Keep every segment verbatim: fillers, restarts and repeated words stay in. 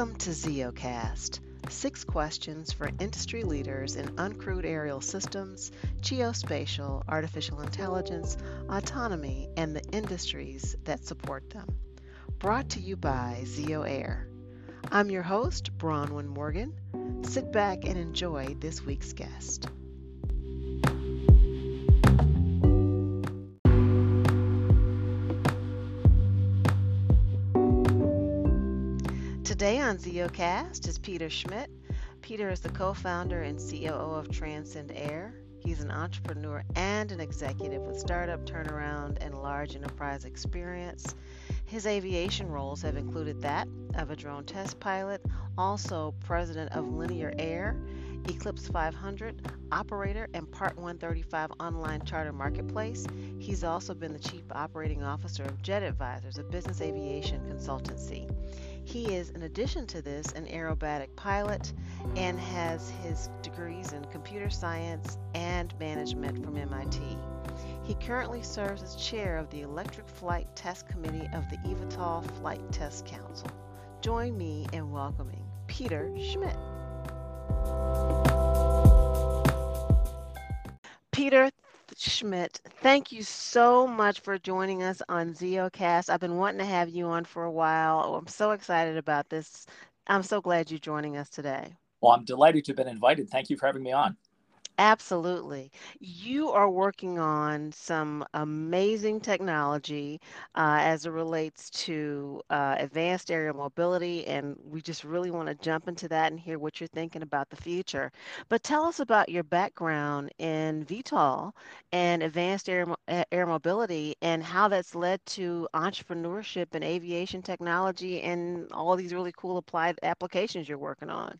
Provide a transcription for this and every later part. Welcome to ZeoCast, six questions for industry leaders in uncrewed aerial systems, geospatial, artificial intelligence, autonomy, and the industries that support them. Brought to you by Zeo Air. I'm your host, Bronwyn Morgan. Sit back and enjoy this week's guest. Today on ZeoCast is Peter Schmidt. Peter is the co-founder and C O O of Transcend Air. He's an entrepreneur and an executive with startup turnaround and large enterprise experience. His aviation roles have included that of a drone test pilot, also president of Linear Air, Eclipse five hundred, operator, and Part one thirty-five online charter marketplace. He's also been the chief operating officer of Jet Advisors, a business aviation consultancy. He is, in addition to this, an aerobatic pilot and has his degrees in computer science and management from M I T. He currently serves as chair of the Electric Flight Test Committee of the eVTOL Flight Test Council. Join me in welcoming Peter Schmidt. Peter Schmidt, thank you so much for joining us on ZeoCast. I've been wanting to have you on for a while. Oh, I'm so excited about this. I'm so glad you're joining us today. Well, I'm delighted to have been invited. Thank you for having me on. Absolutely. You are working on some amazing technology uh, as it relates to uh, advanced aerial mobility, and we just really want to jump into that and hear what you're thinking about the future. But tell us about your background in V TOL and advanced air, air mobility and how that's led to entrepreneurship and aviation technology and all these really cool applied applications you're working on.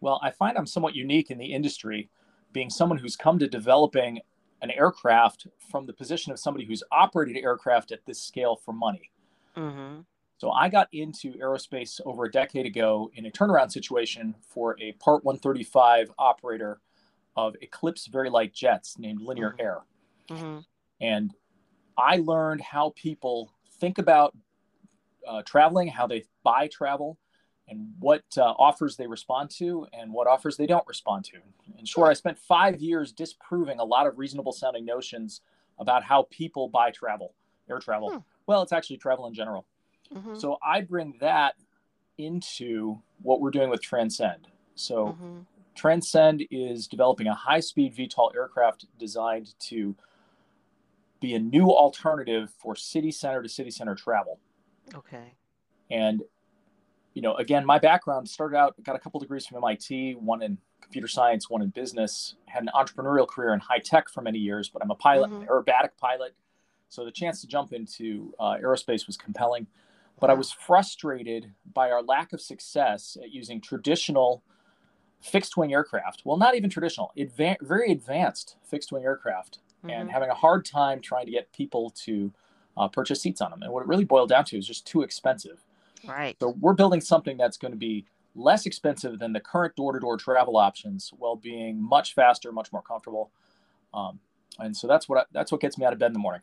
Well, I find I'm somewhat unique in the industry, being someone who's come to developing an aircraft from the position of somebody who's operated aircraft at this scale for money. Mm-hmm. So I got into aerospace over a decade ago in a turnaround situation for a Part one thirty-five operator of Eclipse very light jets named Linear mm-hmm. Air. Mm-hmm. And I learned how people think about uh, traveling, how they buy travel, and what uh, offers they respond to and what offers they don't respond to. In short, I spent five years disproving a lot of reasonable sounding notions about how people buy travel, air travel. Hmm. Well, it's actually travel in general. Mm-hmm. So I bring that into what we're doing with Transcend. So mm-hmm. Transcend is developing a high-speed V TOL aircraft designed to be a new alternative for city center to city center travel. Okay. And you know, again, my background started out, got a couple degrees from M I T, one in computer science, one in business, had an entrepreneurial career in high tech for many years, but I'm a pilot, mm-hmm. an aerobatic pilot. So the chance to jump into uh, aerospace was compelling, but wow. I was frustrated by our lack of success at using traditional fixed wing aircraft. Well, not even traditional, adva- very advanced fixed wing aircraft mm-hmm. and having a hard time trying to get people to uh, purchase seats on them. And what it really boiled down to is just too expensive. Right. So we're building something that's going to be less expensive than the current door-to-door travel options, while being much faster, much more comfortable. Um, and so that's what I, that's what gets me out of bed in the morning.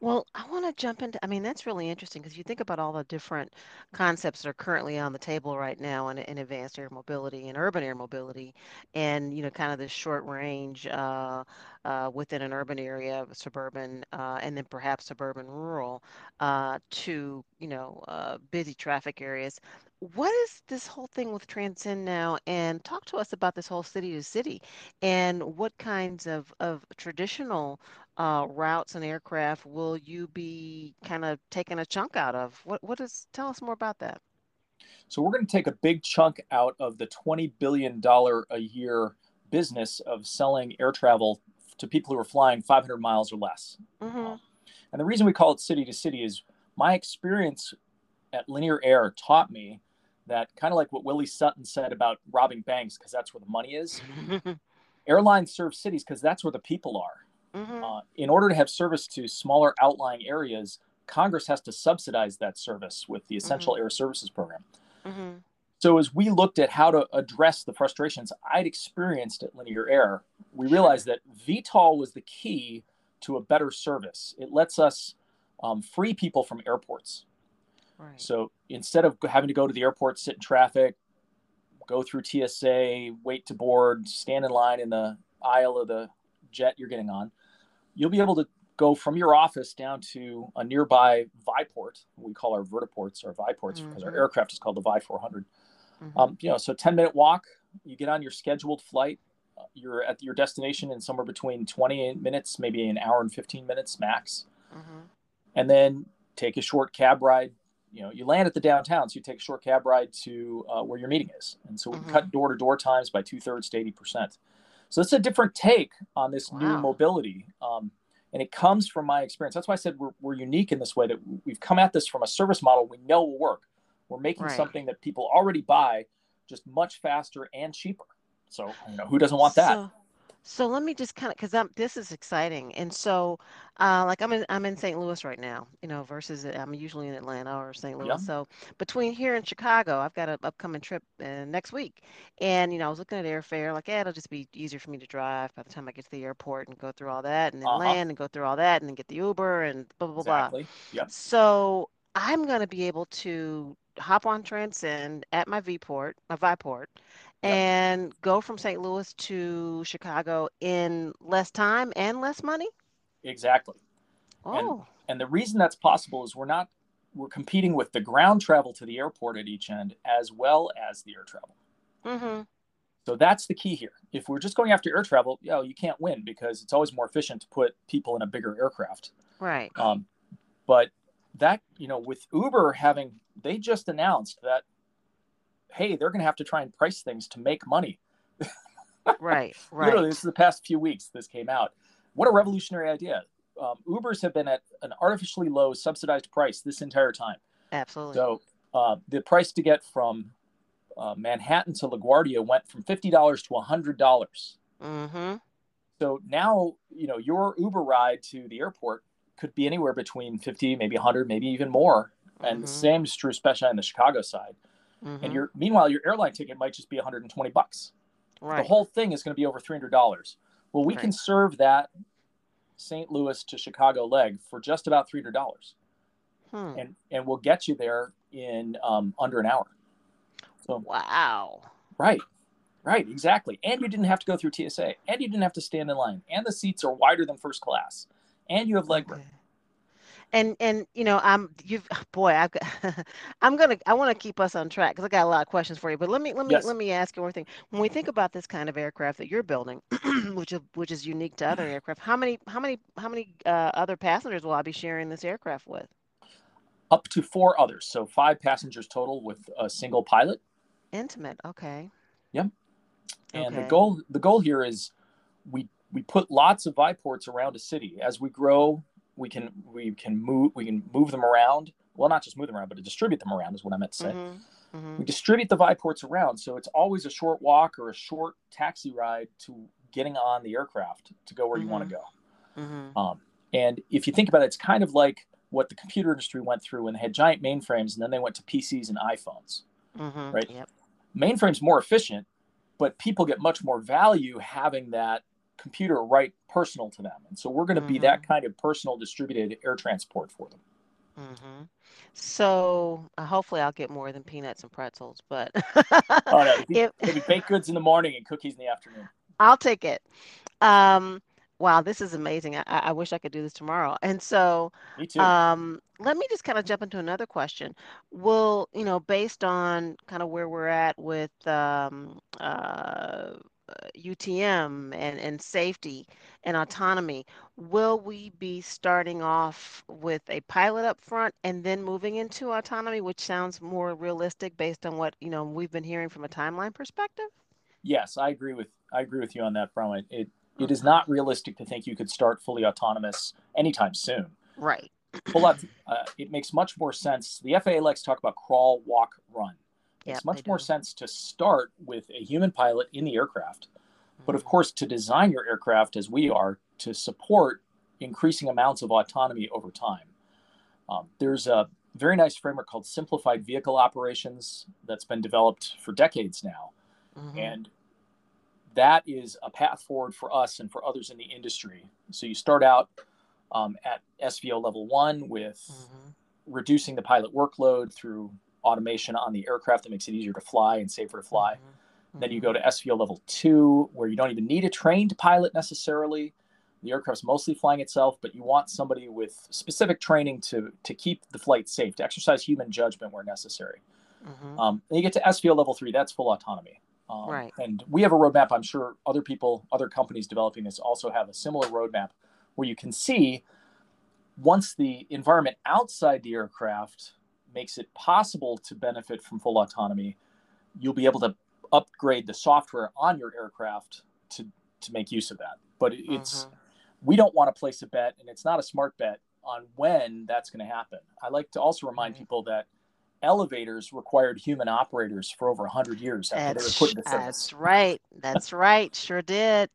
Well, I want to jump into, I mean, that's really interesting because you think about all the different concepts that are currently on the table right now in, in advanced air mobility and urban air mobility and, you know, kind of this short range uh, uh, within an urban area, suburban, uh, and then perhaps suburban rural uh, to, you know, uh, busy traffic areas. What is this whole thing with Transcend now? And talk to us about this whole city to city and what kinds of, of traditional uh, routes and aircraft will you be kind of taking a chunk out of? What, what is, tell us more about that. So we're going to take a big chunk out of the twenty billion dollars a year business of selling air travel to people who are flying five hundred miles or less. Mm-hmm. Um, and the reason we call it city to city is my experience at Linear Air taught me that, kind of like what Willie Sutton said about robbing banks, because that's where the money is. Airlines serve cities because that's where the people are. Mm-hmm. Uh, in order to have service to smaller outlying areas, Congress has to subsidize that service with the Essential mm-hmm. Air Services Program. Mm-hmm. So as we looked at how to address the frustrations I'd experienced at Linear Air, we realized that V TOL was the key to a better service. It lets us um, free people from airports. Right. So instead of having to go to the airport, sit in traffic, go through T S A, wait to board, stand in line in the aisle of the jet you're getting on, you'll be able to go from your office down to a nearby Vi-Port. We call our VertiPorts our Vi-Ports mm-hmm. because our aircraft is called the Vi four hundred. Mm-hmm. Um, you know, so ten minute walk, you get on your scheduled flight, you're at your destination in somewhere between twenty minutes, maybe an hour and fifteen minutes max. Mm-hmm. And then take a short cab ride. You know, you land at the downtown, so you take a short cab ride to uh, where your meeting is. And so we mm-hmm. cut door-to-door times by two-thirds to eighty percent. So it's a different take on this wow. new mobility. Um, and it comes from my experience. That's why I said we're, we're unique in this way, that we've come at this from a service model we know will work. We're making right. something that people already buy, just much faster and cheaper. So, you know, who doesn't want that? So, so let me just kind of, because I'm, this is exciting. And so, uh, like I'm in, I'm in Saint Louis right now, you know, versus I'm usually in Atlanta or Saint Louis. Yeah. So between here and Chicago, I've got an upcoming trip uh, next week. And, you know, I was looking at airfare, like, yeah, it'll just be easier for me to drive by the time I get to the airport and go through all that and then uh-huh. land and go through all that and then get the Uber and blah, blah, blah, exactly. blah. Yep. So I'm going to be able to hop on Transcend at my V-Port, my Vi-Port, yep. and go from Saint Louis to Chicago in less time and less money? Exactly. Oh. And, and the reason that's possible is we're not, we're competing with the ground travel to the airport at each end as well as the air travel. Mm-hmm. So that's the key here. If we're just going after air travel, you know, you can't win because it's always more efficient to put people in a bigger aircraft. Right. Um, but that, you know, with Uber having, they just announced that, hey, they're going to have to try and price things to make money. Right, right. Literally, this is the past few weeks this came out. What a revolutionary idea. Um, Ubers have been at an artificially low subsidized price this entire time. Absolutely. So uh, the price to get from uh, Manhattan to LaGuardia went from fifty dollars to one hundred dollars. Mm-hmm. So now, you know, your Uber ride to the airport could be anywhere between fifty, maybe one hundred, maybe even more. And mm-hmm. the same is true, especially on the Chicago side. Mm-hmm. And your meanwhile, your airline ticket might just be one hundred twenty bucks. Right. The whole thing is going to be over three hundred dollars. Well, we right. can serve that Saint Louis to Chicago leg for just about three hundred dollars. Hmm. And and we'll get you there in um, under an hour. So, wow. Right. Right. Exactly. And you didn't have to go through T S A. And you didn't have to stand in line. And the seats are wider than first class. And you have legroom. Okay. And, and, you know, I'm, you've, boy, I've got, I'm going to, I want to keep us on track because I got a lot of questions for you, but let me, let me, yes. let me ask you one thing. When we think about this kind of aircraft that you're building, which is, which is unique to other aircraft, how many, how many, how many uh, other passengers will I be sharing this aircraft with? Up to four others. So five passengers total with a single pilot. Intimate. Okay. Yep. And okay. the goal, the goal here is we, we put lots of Vi-Ports around a city. As we grow, We can we can move we can move them around. Well, not just move them around, but to distribute them around is what I meant to say. Mm-hmm. Mm-hmm. We distribute the Vi-Ports around, so it's always a short walk or a short taxi ride to getting on the aircraft to go where mm-hmm. you want to go. Mm-hmm. Um, and if you think about it, it's kind of like what the computer industry went through when they had giant mainframes, and then they went to P Cs and iPhones. Mm-hmm. Right? Yep. Mainframes more efficient, but people get much more value having that computer right personal to them. And so we're going to mm-hmm. be that kind of personal distributed air transport for them. Mm-hmm. So uh, hopefully I'll get more than peanuts and pretzels, but oh, no, if, maybe baked goods in the morning and cookies in the afternoon. I'll take it. Um, wow, this is amazing. I, I wish I could do this tomorrow. And so me too. Um, let me just kind of jump into another question. Will, you know, based on kind of where we're at with um, uh, U T M and, and safety and autonomy, will we be starting off with a pilot up front and then moving into autonomy, which sounds more realistic based on what, you know, we've been hearing from a timeline perspective? Yes, I agree with I agree with you on that, Bronwyn. It it okay. is not realistic to think you could start fully autonomous anytime soon. Right. Well, uh, it makes much more sense. The F A A likes to talk about crawl, walk, run. It's yep, much more sense to start with a human pilot in the aircraft, mm-hmm. but of course, to design your aircraft as we are to support increasing amounts of autonomy over time. Um, there's a very nice framework called Simplified Vehicle Operations that's been developed for decades now. Mm-hmm. And that is a path forward for us and for others in the industry. So you start out um, at S V O level one with mm-hmm. reducing the pilot workload through automation on the aircraft that makes it easier to fly and safer to fly. Mm-hmm. Then you go to S V O level two, where you don't even need a trained pilot necessarily. The aircraft's mostly flying itself, but you want somebody with specific training to, to keep the flight safe, to exercise human judgment where necessary. Mm-hmm. Um, and you get to S V O level three, that's full autonomy. Um, right. And we have a roadmap. I'm sure other people, other companies developing this also have a similar roadmap where you can see once the environment outside the aircraft makes it possible to benefit from full autonomy, you'll be able to upgrade the software on your aircraft to, to make use of that. But it's, mm-hmm. we don't want to place a bet, and it's not a smart bet on when that's going to happen. I like to also remind mm-hmm. people that elevators required human operators for over one hundred years after that's, they were put into service. That's right. That's right. Sure did.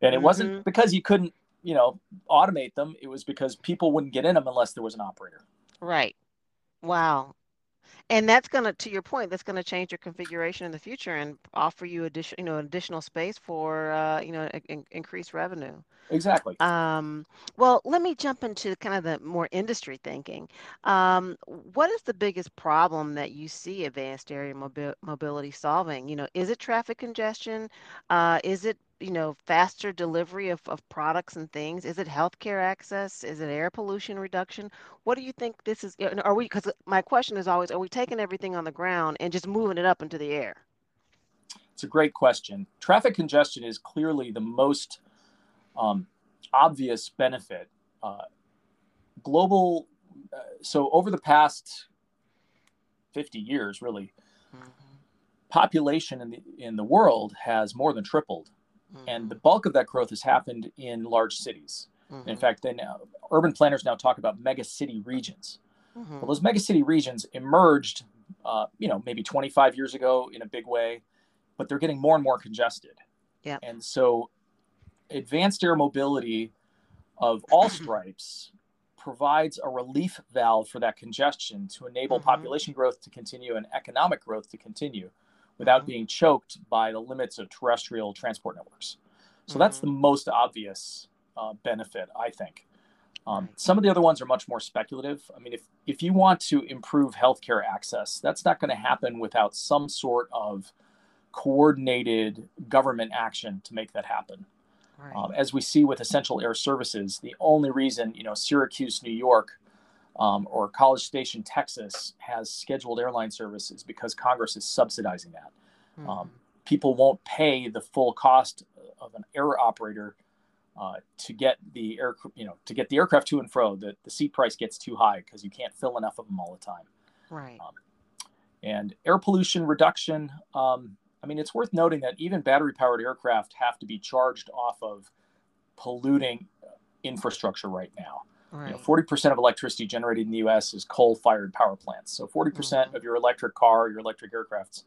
And it mm-hmm. wasn't because you couldn't, you know, automate them. It was because people wouldn't get in them unless there was an operator. Right. Wow. And that's going to, to your point, that's going to change your configuration in the future and offer you addition, you know, additional space for, uh, you know, in, increased revenue. Exactly. Um, well, let me jump into kind of the more industry thinking. Um, what is the biggest problem that you see advanced air mobi- mobility solving? You know, is it traffic congestion? Uh, is it, you know, faster delivery of, of products and things? Is it healthcare access? Is it air pollution reduction? What do you think this is? Are we, because my question is always, are we taking everything on the ground and just moving it up into the air? It's a great question. Traffic congestion is clearly the most um, obvious benefit. Uh, global, uh, so over the past fifty years, really, mm-hmm. population in the, in the world has more than tripled. And the bulk of that growth has happened in large cities. Mm-hmm. In fact, they now, urban planners now talk about mega city regions. Mm-hmm. Well, those mega city regions emerged, uh, you know, maybe twenty-five years ago in a big way, but they're getting more and more congested. Yeah. And so advanced air mobility of all stripes provides a relief valve for that congestion to enable mm-hmm. population growth to continue and economic growth to continue, without mm-hmm. being choked by the limits of terrestrial transport networks. So mm-hmm. that's the most obvious uh, benefit, I think. Um, some of the other ones are much more speculative. I mean, if, if you want to improve healthcare access, that's not going to happen without some sort of coordinated government action to make that happen. Right. Um, as we see with essential air services, the only reason, you know, Syracuse, New York, Um, or College Station, Texas, has scheduled airline services because Congress is subsidizing that. Mm-hmm. Um, people won't pay the full cost of an air operator uh, to get the air, you know, to get the aircraft to and fro. The, the seat price gets too high because you can't fill enough of them all the time. Right. Um, and air pollution reduction. Um, I mean, it's worth noting that even battery-powered aircraft have to be charged off of polluting infrastructure right now. Right. You know, forty percent of electricity generated in the U S is coal-fired power plants. So forty percent mm-hmm. of your electric car, your electric aircraft's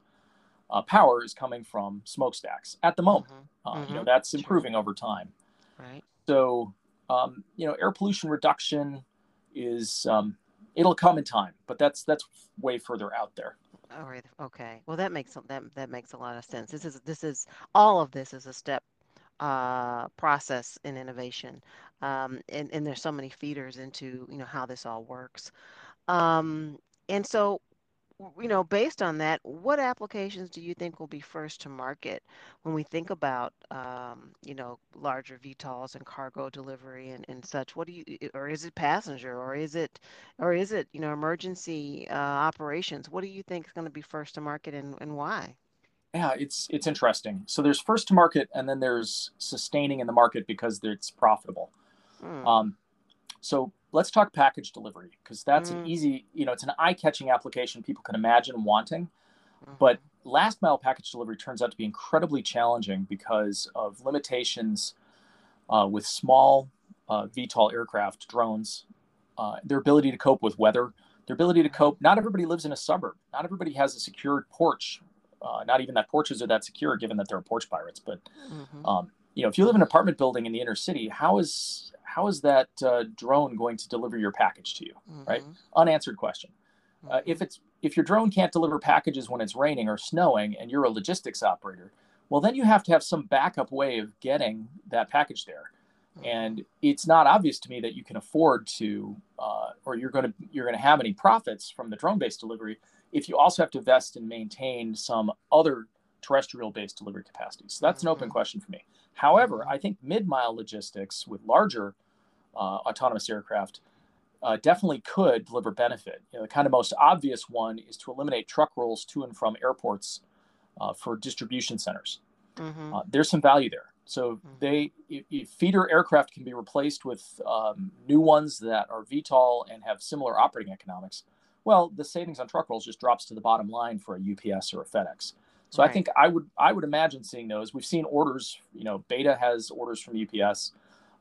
uh, power is coming from smokestacks at the moment. Mm-hmm. Uh, mm-hmm. You know, that's improving sure. over time. Right. So, um, you know, air pollution reduction is, um, it'll come in time, but that's that's way further out there. All right. Okay. Well, that makes that that makes a lot of sense. This is this is all of this is a step Uh, process and innovation, um, and, and there's so many feeders into, you know, how this all works. Um, and so, you know, based on that, what applications do you think will be first to market when we think about, um, you know, larger V TOLs and cargo delivery and, and such? What do you, or is it passenger, or is it, or is it, you know, emergency uh, operations? What do you think is going to be first to market, and, and why? Yeah, it's it's interesting. So there's first to market, and then there's sustaining in the market because it's profitable. Mm. Um, so let's talk package delivery, because that's mm. an easy, you know, it's an eye-catching application people can imagine wanting. Mm-hmm. But last mile package delivery turns out to be incredibly challenging because of limitations uh, with small uh, V TOL aircraft, drones, uh, their ability to cope with weather, their ability to cope. Not everybody lives in a suburb. Not everybody has a secured porch. Uh, not even that porches are that secure, given that there are porch pirates. But, mm-hmm. um, you know, if you live in an apartment building in the inner city, how is how is that uh, drone going to deliver your package to you? Mm-hmm. Right? Unanswered question. Mm-hmm. Uh, if it's if your drone can't deliver packages when it's raining or snowing and you're a logistics operator, well, then you have to have some backup way of getting that package there. And it's not obvious to me that you can afford to, uh, or you're going to you're going to have any profits from the drone-based delivery if you also have to vest and maintain some other terrestrial-based delivery capacity. So that's an open question for me. However, I think mid-mile logistics with larger uh, autonomous aircraft uh, definitely could deliver benefit. You know, the kind of most obvious one is to eliminate truck rolls to and from airports uh, for distribution centers. Mm-hmm. Uh, there's some value there. So they, if, if feeder aircraft can be replaced with um, new ones that are V TOL and have similar operating economics, well, the savings on truck rolls just drops to the bottom line for a U P S or a FedEx. So right. I think I would I would imagine seeing those. We've seen orders, you know, Beta has orders from U P S.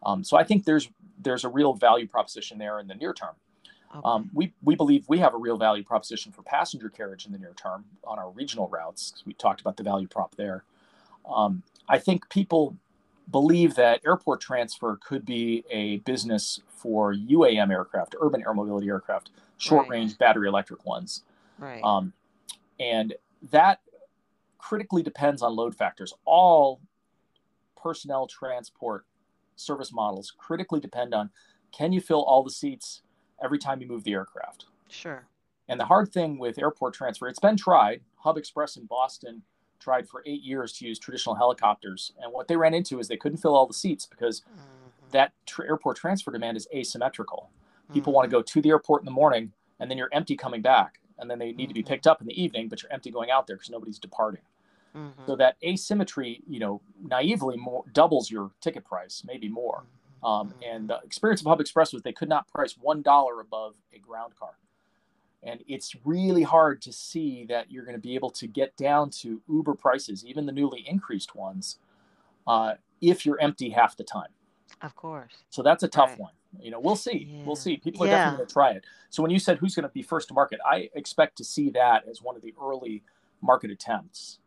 Um, so I think there's there's a real value proposition there in the near term. Okay. Um, we, we believe we have a real value proposition for passenger carriage in the near term on our regional routes, because we talked about the value prop there. Um, I think people believe that airport transfer could be a business for U A M aircraft, urban air mobility aircraft, short-range right. battery electric ones. Right. Um, and that critically depends on load factors. All personnel transport service models critically depend on, can you fill all the seats every time you move the aircraft? Sure. And the hard thing with airport transfer, it's been tried. Hub Express in Boston tried for eight years to use traditional helicopters. And what they ran into is they couldn't fill all the seats because mm-hmm. that tr- airport transfer demand is asymmetrical. People mm-hmm. want to go to the airport in the morning and then you're empty coming back. And then they need mm-hmm. to be picked up in the evening, but you're empty going out there because nobody's departing. Mm-hmm. So that asymmetry, you know, naively more, doubles your ticket price, maybe more. Um, mm-hmm. And the experience of Hub Express was they could not price one dollar above a ground car. And it's really hard to see that you're going to be able to get down to Uber prices, even the newly increased ones, uh, if you're empty half the time. Of course. So that's a tough right. one. You know, we'll see. Yeah. We'll see. People are yeah. definitely going to try it. So when you said who's going to be first to market, I expect to see that as one of the early market attempts.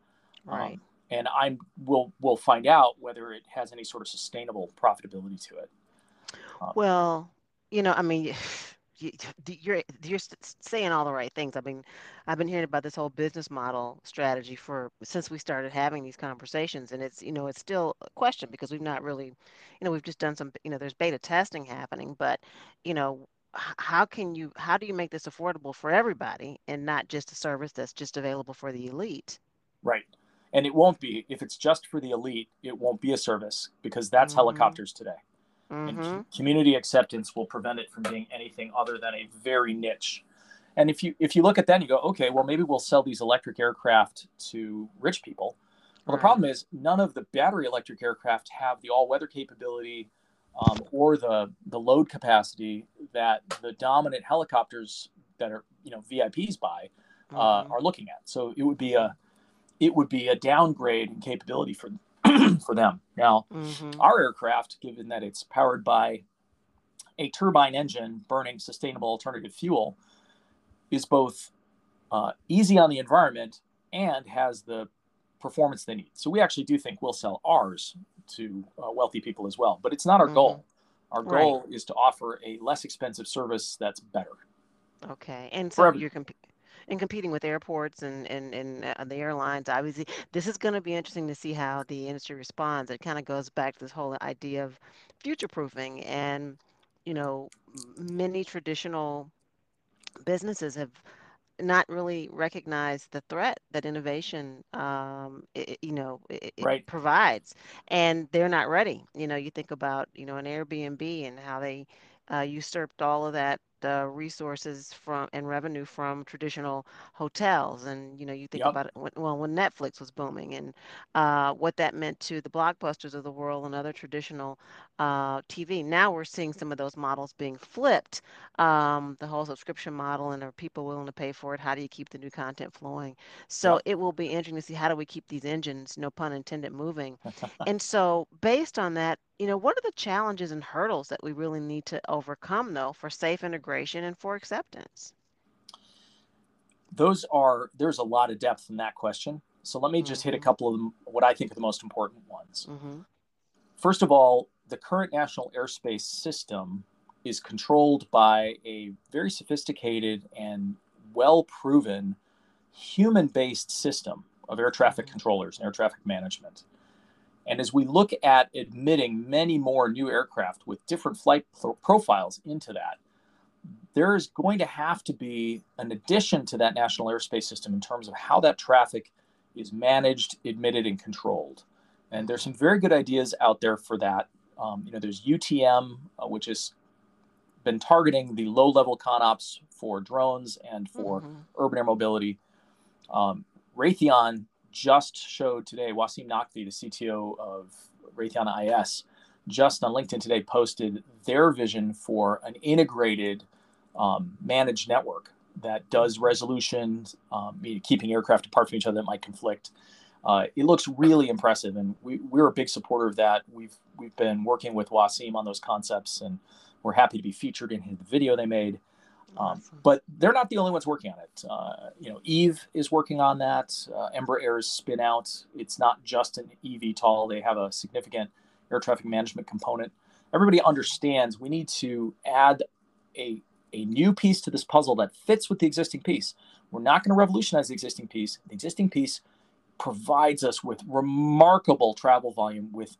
Right. Um, and I'm we'll we'll find out whether it has any sort of sustainable profitability to it. Um, well, you know, I mean. You're you're saying all the right things. I mean, I've been hearing about this whole business model strategy for since we started having these conversations, and it's you know it's still a question because we've not really, you know, we've just done some you know there's beta testing happening, but you know how can you how do you make this affordable for everybody and not just a service that's just available for the elite? Right, and it won't be if it's just for the elite. It won't be a service because that's mm-hmm. helicopters today. Mm-hmm. And community acceptance will prevent it from being anything other than a very niche. And if you if you look at that and you go, okay, well, maybe we'll sell these electric aircraft to rich people. Well, right. the problem is none of the battery electric aircraft have the all-weather capability um, or the the load capacity that the dominant helicopters that are, you know, V I Ps buy uh, mm-hmm. are looking at. So it would be a it would be a downgrade in capability for for them. Now, mm-hmm. our aircraft, given that it's powered by a turbine engine burning sustainable alternative fuel, is both uh, easy on the environment and has the performance they need. So we actually do think we'll sell ours to uh, wealthy people as well, but it's not our mm-hmm. goal. Our goal right. is to offer a less expensive service that's better. Okay. And so you're comp- and competing with airports and, and, and uh, the airlines, obviously, this is going to be interesting to see how the industry responds. It kind of goes back to this whole idea of future-proofing. And, you know, many traditional businesses have not really recognized the threat that innovation, um, it, you know, it, right. it provides. And they're not ready. You know, you think about, you know, an Airbnb and how they uh, usurped all of that Uh, resources from and revenue from traditional hotels, and you know you think yep. about it when, well when Netflix was booming and uh, what that meant to the Blockbusters of the world and other traditional uh, T V. Now we're seeing some of those models being flipped, um, the whole subscription model, and are people willing to pay for it? How do you keep the new content flowing? So yep. it will be interesting to see how do we keep these engines, no pun intended, moving. And so based on that, you know, what are the challenges and hurdles that we really need to overcome, though, for safe integration and for acceptance? Those are, there's a lot of depth in that question. So let me mm-hmm. just hit a couple of them, what I think are the most important ones. Mm-hmm. First of all, the current national airspace system is controlled by a very sophisticated and well-proven human-based system of air traffic mm-hmm. controllers and air traffic management. And as we look at admitting many more new aircraft with different flight profiles into that, there is going to have to be an addition to that national airspace system in terms of how that traffic is managed, admitted, and controlled. And there's some very good ideas out there for that. Um, you know, there's U T M, uh, which has been targeting the low-level ConOps for drones and for mm-hmm. urban air mobility. Um, Raytheon just showed today, Wasim Naqvi, the C T O of Raytheon I S, just on LinkedIn today posted their vision for an integrated um, managed network that does resolution, um, keeping aircraft apart from each other that might conflict. Uh, it looks really impressive, and we, we're a big supporter of that. We've we've been working with Wasim on those concepts, and we're happy to be featured in the video they made. Um, awesome. But they're not the only ones working on it. Uh, you know, Eve is working on that. Uh, Ember Air's spin out. It's not just an eVTOL. They have a significant air traffic management component. Everybody understands we need to add a, a new piece to this puzzle that fits with the existing piece. We're not going to revolutionize the existing piece. The existing piece provides us with remarkable travel volume with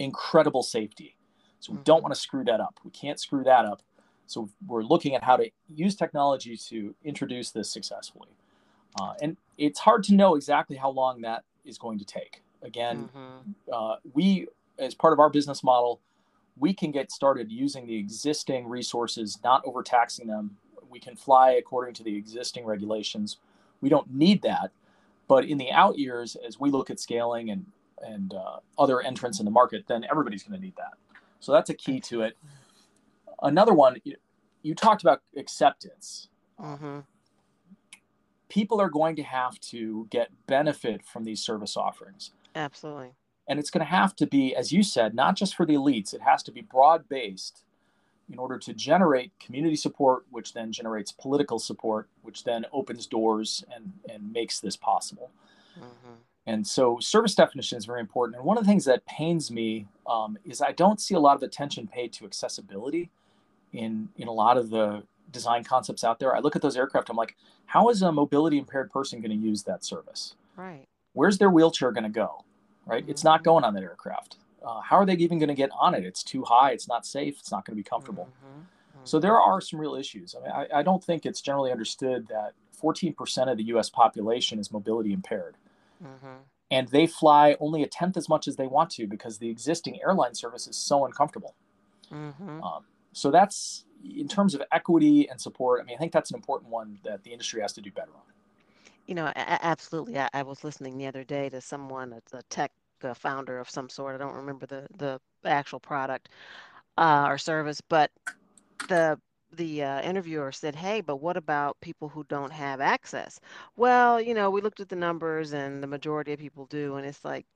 incredible safety. So we don't want to screw that up. We can't screw that up. So we're looking at how to use technology to introduce this successfully. Uh, and it's hard to know exactly how long that is going to take. Again, mm-hmm. uh, we, as part of our business model, we can get started using the existing resources, not overtaxing them. We can fly according to the existing regulations. We don't need that. But in the out years, as we look at scaling and, and uh, other entrants in the market, then everybody's going to need that. So that's a key to it. Another one, you talked about acceptance. Mm-hmm. People are going to have to get benefit from these service offerings. Absolutely. And it's going to have to be, as you said, not just for the elites. It has to be broad-based in order to generate community support, which then generates political support, which then opens doors and, and makes this possible. Mm-hmm. And so service definition is very important. And one of the things that pains me um, is I don't see a lot of attention paid to accessibility in, in a lot of the design concepts out there. I look at those aircraft, I'm like, how is a mobility impaired person going to use that service? Right. Where's their wheelchair going to go? Right. Mm-hmm. It's not going on that aircraft. Uh, how are they even going to get on it? It's too high. It's not safe. It's not going to be comfortable. Mm-hmm. Mm-hmm. So there are some real issues. I mean, I, I don't think it's generally understood that fourteen percent of the U S population is mobility impaired. Mm-hmm. And they fly only a tenth as much as they want to because the existing airline service is so uncomfortable. Mm-hmm. Um, so that's, in terms of equity and support, I mean, I think that's an important one that the industry has to do better on. You know, a- absolutely. I-, I was listening the other day to someone, a, a tech a founder of some sort. I don't remember the, the actual product uh, or service, but the the uh, interviewer said, hey, but what about people who don't have access? Well, you know, we looked at the numbers and the majority of people do. And it's like,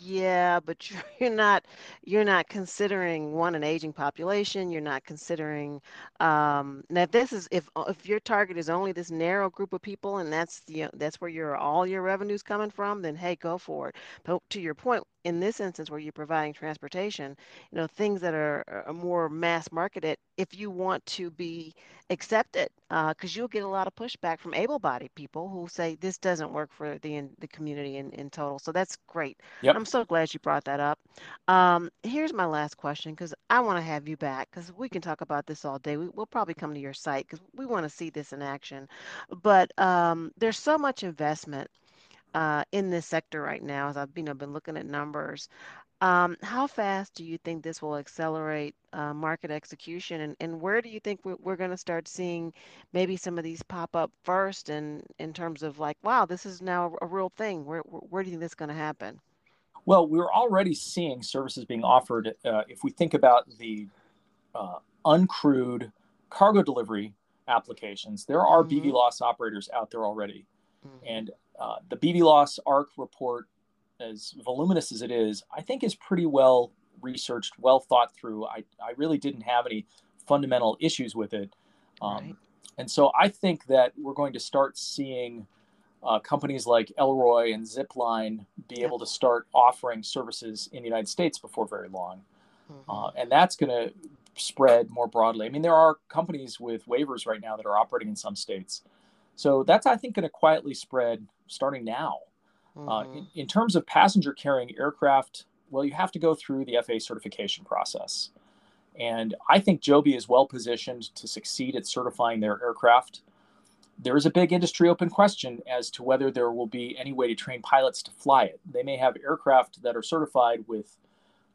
yeah, but you're not, you're not considering one, an aging population. You're not considering, um, now this is, if, if your target is only this narrow group of people and that's, you know, that's where your, all your revenue's coming from, then hey, go for it. But to your point, in this instance where you're providing transportation, you know, things that are, are more mass marketed, if you want to be accepted, because uh, you'll get a lot of pushback from able-bodied people who say this doesn't work for the in, the community in, in total. So that's great. Yep. I'm so glad you brought that up. Um, here's my last question, because I want to have you back, because we can talk about this all day. We, we'll probably come to your site because we want to see this in action. But um, there's so much investment Uh, in this sector right now, as I've you know, been looking at numbers. Um, how fast do you think this will accelerate uh, market execution? And, and where do you think we're, we're going to start seeing maybe some of these pop up first in, in terms of like, wow, this is now a real thing. Where, where do you think this is going to happen? Well, we're already seeing services being offered. Uh, if we think about the uh, uncrewed cargo delivery applications, there are mm-hmm. B V L O S operators out there already. Mm-hmm. And Uh, the B V L O S A R C report, as voluminous as it is, I think is pretty well researched, well thought through. I, I really didn't have any fundamental issues with it. Um, right. And so I think that we're going to start seeing uh, companies like Elroy and Zipline be yeah. able to start offering services in the United States before very long. Mm-hmm. Uh, and that's going to spread more broadly. I mean, there are companies with waivers right now that are operating in some states. So that's, I think, going to quietly spread starting now. Mm-hmm. Uh, in, in terms of passenger carrying aircraft, Well, you have to go through the F A A certification process. And I think Joby is well positioned to succeed at certifying their aircraft. There is a big industry open question as to whether there will be any way to train pilots to fly it. They may have aircraft that are certified with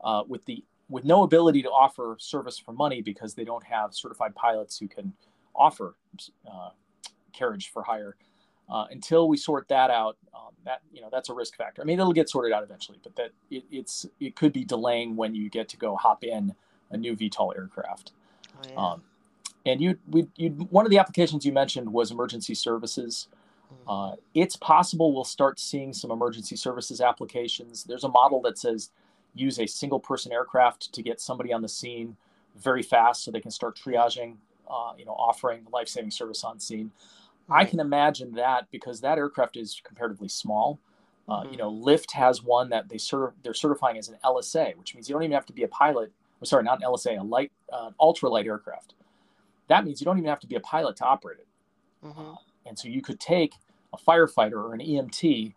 uh, with the with no ability to offer service for money because they don't have certified pilots who can offer uh, carriage for hire. Uh, until we sort that out, um, that you know that's a risk factor. I mean, it'll get sorted out eventually, but that it, it's it could be delaying when you get to go hop in a new V TOL aircraft. Oh, yeah. um, and you, we, you, one of the applications you mentioned was emergency services. Mm. Uh, it's possible we'll start seeing some emergency services applications. There's a model that says use a single person aircraft to get somebody on the scene very fast so they can start triaging, uh, you know, offering life-saving service on scene. Right. I can imagine that because that aircraft is comparatively small. Uh, mm. You know, Lyft has one that they serve, they're certifying as an L S A, which means you don't even have to be a pilot. I'm sorry, not an L S A, a light, uh, ultralight aircraft. That means you don't even have to be a pilot to operate it. Mm-hmm. uh, and so you could take a firefighter or an E M T,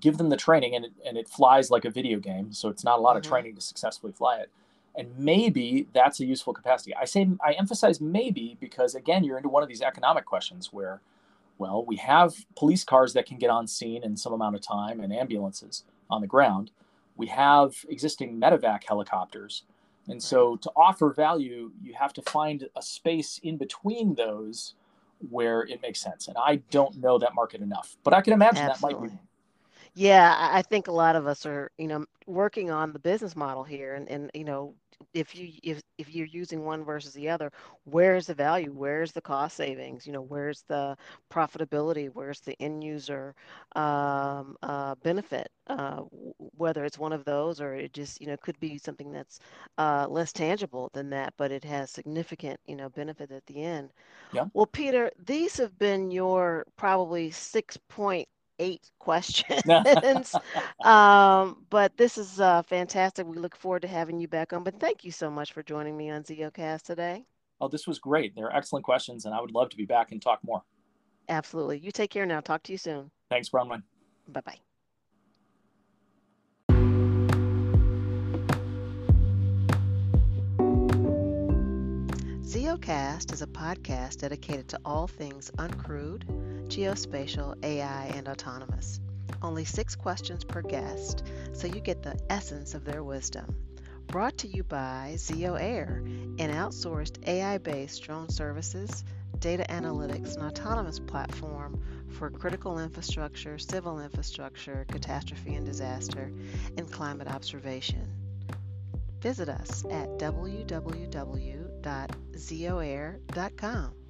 give them the training, and it, and it flies like a video game. So it's not a lot mm-hmm. of training to successfully fly it. And maybe that's a useful capacity. I say, I emphasize maybe because, again, you're into one of these economic questions where, well, we have police cars that can get on scene in some amount of time and ambulances on the ground. We have existing medevac helicopters. And so to offer value, you have to find a space in between those where it makes sense. And I don't know that market enough, but I can imagine Absolutely. That might be. Yeah, I think a lot of us are, you know, working on the business model here. And, and you know, if, you, if, if you're using one versus the other, where's the value? Where's the cost savings? You know, where's the profitability? Where's the end user um, uh, benefit? Uh, whether it's one of those or it just, you know, could be something that's uh, less tangible than that, but it has significant, you know, benefit at the end. Yeah. Well, Peter, these have been your probably six point eight questions. um, but this is uh, fantastic. We look forward to having you back on. But thank you so much for joining me on ZeoCast today. Oh, this was great. They're excellent questions, and I would love to be back and talk more. Absolutely. You take care now. Talk to you soon. Thanks, Bronwyn. Bye-bye. ZeoCast is a podcast dedicated to all things uncrewed, geospatial, A I, and autonomous. Only six questions per guest, so you get the essence of their wisdom. Brought to you by Zeo Air, an outsourced A I-based drone services, data analytics, and autonomous platform for critical infrastructure, civil infrastructure, catastrophe and disaster, and climate observation. Visit us at w w w dot zeo air dot com.